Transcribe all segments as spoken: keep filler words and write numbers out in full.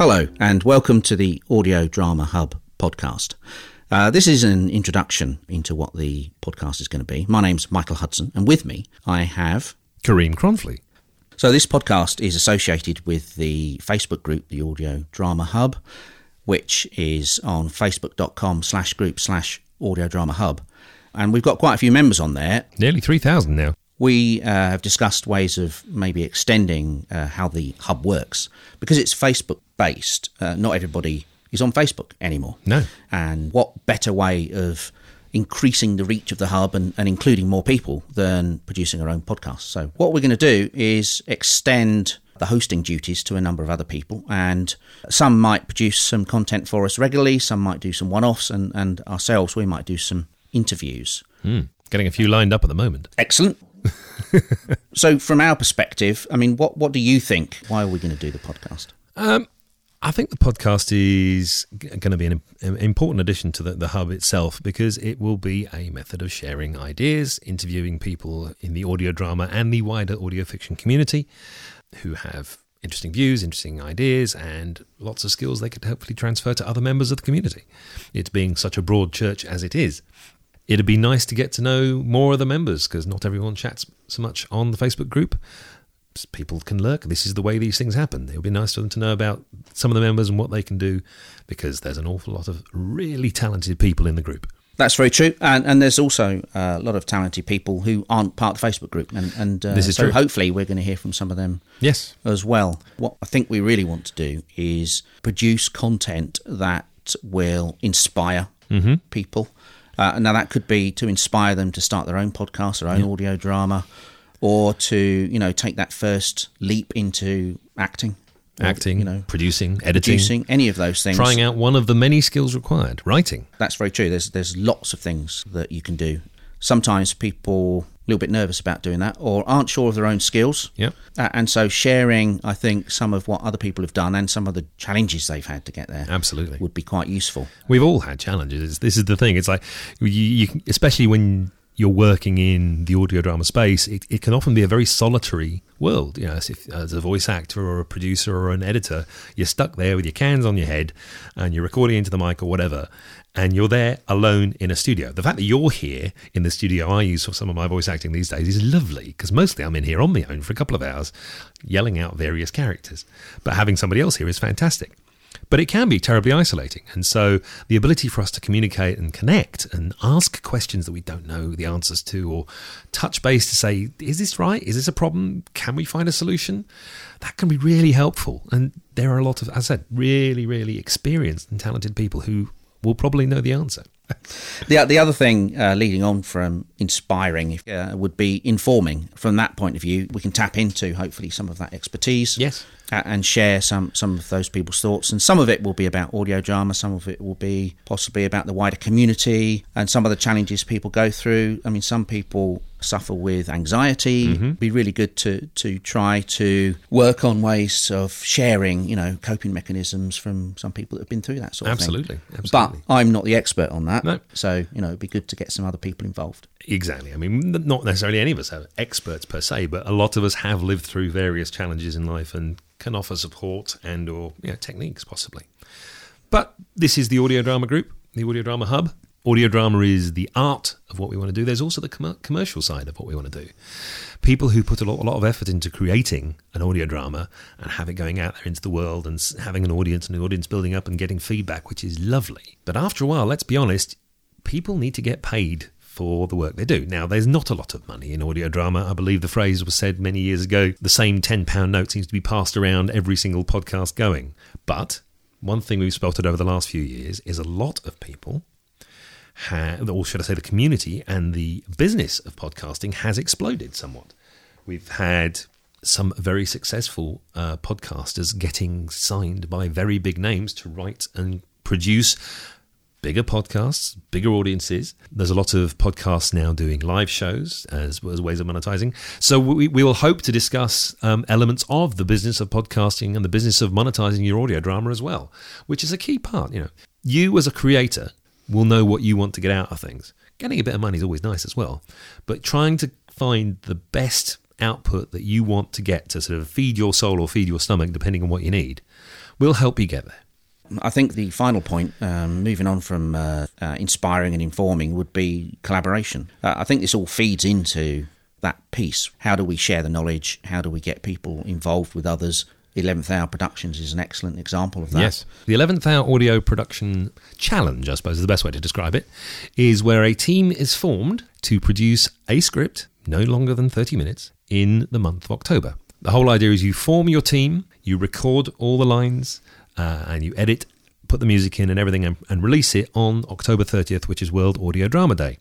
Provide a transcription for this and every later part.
Hello, and welcome to the Audio Drama Hub podcast. Uh, this is an introduction into what the podcast is going to be. My name's Michael Hudson, and with me I have... Karim Cromfley. So this podcast is associated with the Facebook group, The Audio Drama Hub, which is on facebook.com slash group slash Audio Drama Hub. And we've got quite a few members on there. Nearly three thousand now. We uh, have discussed ways of maybe extending uh, how the hub works. Because it's Facebook-based, uh, not everybody is on Facebook anymore. No. And what better way of increasing the reach of the hub and, and including more people than producing our own podcast? So what we're going to do is extend the hosting duties to a number of other people. And some might produce some content for us regularly. Some might do some one-offs. And, and ourselves, we might do some interviews. Mm, getting a few lined up at the moment. Excellent. So from our perspective, I mean, what, what do you think? Why are we going to do the podcast? Um, I think the podcast is g- going to be an, an important addition to the, the hub itself, because it will be a method of sharing ideas, interviewing people in the audio drama and the wider audio fiction community who have interesting views, interesting ideas, and lots of skills they could hopefully transfer to other members of the community. It being such a broad church as it is, it'd be nice to get to know more of the members, because not everyone chats so much on the Facebook group. People can lurk. This is the way these things happen. It would be nice for them to know about some of the members and what they can do, because there's an awful lot of really talented people in the group. That's very true. And, and there's also a lot of talented people who aren't part of the Facebook group. And, and uh, this is so true. Hopefully we're going to hear from some of them yes. as well. What I think we really want to do is produce content that will inspire mm-hmm. people. Uh, now, that could be to inspire them to start their own podcast, their own yeah. audio drama, or to, you know, take that first leap into acting. Acting, or, you know, producing, editing. Producing, any of those things. Trying out one of the many skills required, writing. That's very true. There's there's lots of things that you can do. Sometimes people are a little bit nervous about doing that or aren't sure of their own skills. Yeah. Uh, and so sharing, I think, some of what other people have done and some of the challenges they've had to get there absolutely would be quite useful. We've all had challenges. This is the thing. It's like, you, you, especially when you're working in the audio drama space, it, it can often be a very solitary world. You know, as, if, as a voice actor or a producer or an editor, you're stuck there with your cans on your head and you're recording into the mic or whatever, and you're there alone in a studio. The fact that you're here in the studio I use for some of my voice acting these days is lovely, because mostly I'm in here on my own for a couple of hours yelling out various characters. But having somebody else here is fantastic. But it can be terribly isolating. And so the ability for us to communicate and connect and ask questions that we don't know the answers to, or touch base to say, is this right? Is this a problem? Can we find a solution? That can be really helpful. And there are a lot of, as I said, really, really experienced and talented people who will probably know the answer. the, the other thing uh, leading on from inspiring uh, would be informing. From that point of view, we can tap into hopefully some of that expertise. Yes. And share some, some of those people's thoughts. And some of it will be about audio drama, some of it will be possibly about the wider community and some of the challenges people go through. I mean, some people suffer with anxiety. Mm-hmm. It'd be really good to, to try to work on ways of sharing, you know, coping mechanisms from some people that have been through that sort of absolutely, thing. Absolutely. But I'm not the expert on that. No. So, you know, it'd be good to get some other people involved. Exactly. I mean, not necessarily any of us are experts per se, but a lot of us have lived through various challenges in life and can offer support and or you know, techniques possibly. But this is the Audio Drama Group, the Audio Drama Hub. Audio drama is the art of what we want to do. There's also the com- commercial side of what we want to do. People who put a lot, a lot of effort into creating an audio drama and have it going out there into the world and having an audience and the audience building up and getting feedback, which is lovely. But after a while, let's be honest, people need to get paid for the work they do. Now, there's not a lot of money in audio drama. I believe the phrase was said many years ago, the same ten pound note seems to be passed around every single podcast going. But one thing we've spotted over the last few years is a lot of people have, or should I say the community and the business of podcasting has exploded somewhat. We've had some very successful uh, podcasters getting signed by very big names to write and produce bigger podcasts, bigger audiences. There's a lot of podcasts now doing live shows as, as ways of monetizing. So we, we will hope to discuss um, elements of the business of podcasting and the business of monetizing your audio drama as well, which is a key part. You know, you as a creator will know what you want to get out of things. Getting a bit of money is always nice as well, but trying to find the best output that you want to get to sort of feed your soul or feed your stomach, depending on what you need, We'll help you get there. I think the final point, um, moving on from uh, uh, inspiring and informing, would be collaboration. Uh, I think this all feeds into that piece. How do we share the knowledge? How do we get people involved with others? eleventh Hour Productions is an excellent example of that. Yes. The eleventh Hour Audio Production Challenge, I suppose is the best way to describe it, is where a team is formed to produce a script, no longer than thirty minutes, in the month of October. The whole idea is you form your team, you record all the lines, Uh, and you edit, put the music in and everything, and, and release it on October thirtieth, which is World Audio Drama Day.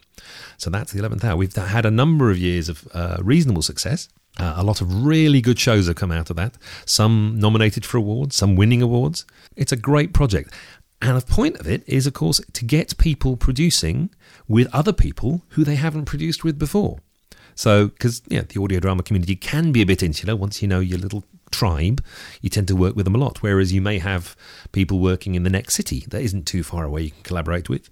So that's the eleventh hour. We've had a number of years of uh, reasonable success. Uh, a lot of really good shows have come out of that, some nominated for awards, some winning awards. It's a great project. And the point of it is, of course, to get people producing with other people who they haven't produced with before. So, because yeah, the audio drama community can be a bit insular once you know your little tribe, you tend to work with them a lot, whereas you may have people working in the next city that isn't too far away you can collaborate with.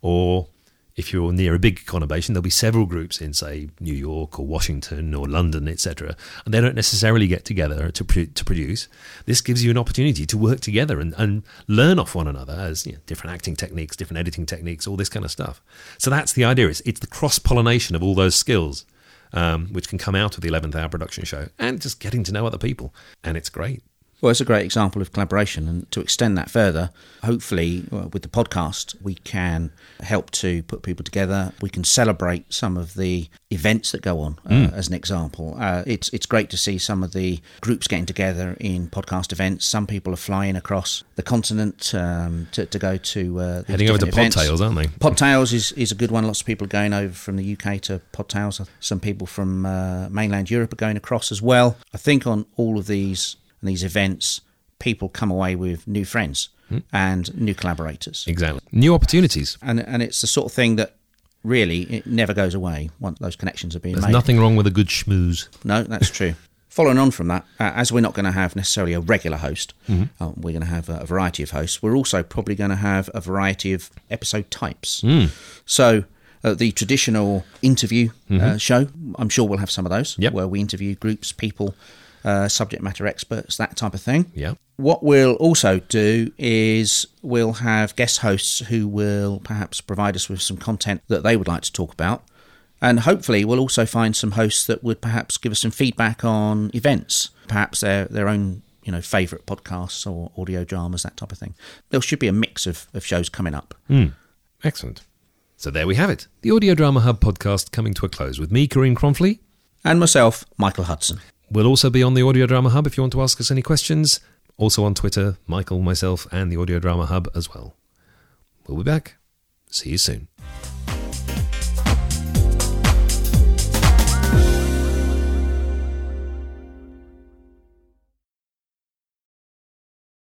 Or if you're near a big conurbation, there'll be several groups in, say, New York or Washington or London, et cetera, and they don't necessarily get together to pr- to produce. This gives you an opportunity to work together and, and learn off one another as, you know, different acting techniques, different editing techniques, all this kind of stuff. So that's the idea. It's, it's the cross-pollination of all those skills, Um, which can come out of the eleventh Hour Production Show, and just getting to know other people. And it's great. Well, it's a great example of collaboration. And to extend that further, hopefully well, with the podcast, we can help to put people together. We can celebrate some of the events that go on, uh, mm. as an example. Uh, it's it's great to see some of the groups getting together in podcast events. Some people are flying across the continent um, to, to go to uh, heading over to Podtails, aren't they? Podtails is, is a good one. Lots of people are going over from the U K to Podtails. Some people from uh, mainland Europe are going across as well. I think on all of these and these events, people come away with new friends mm. and new collaborators. Exactly. New opportunities. And and it's the sort of thing that really, it never goes away once those connections are being There's made. There's nothing wrong with a good schmooze. No, that's true. Following on from that, uh, as we're not going to have necessarily a regular host, mm-hmm. uh, we're going to have a, a variety of hosts. We're also probably going to have a variety of episode types. Mm. So Uh, the traditional interview mm-hmm. uh, show, I'm sure we'll have some of those, yep. where we interview groups, people, uh, subject matter experts, that type of thing. Yep. What we'll also do is we'll have guest hosts who will perhaps provide us with some content that they would like to talk about. And hopefully we'll also find some hosts that would perhaps give us some feedback on events, perhaps their, their own you know, favourite podcasts or audio dramas, that type of thing. There should be a mix of, of shows coming up. Mm. Excellent. So there we have it, the Audio Drama Hub podcast coming to a close with me, Karim Cromfley. And myself, Michael Hudson. We'll also be on the Audio Drama Hub if you want to ask us any questions. Also on Twitter, Michael, myself and the Audio Drama Hub as well. We'll be back. See you soon.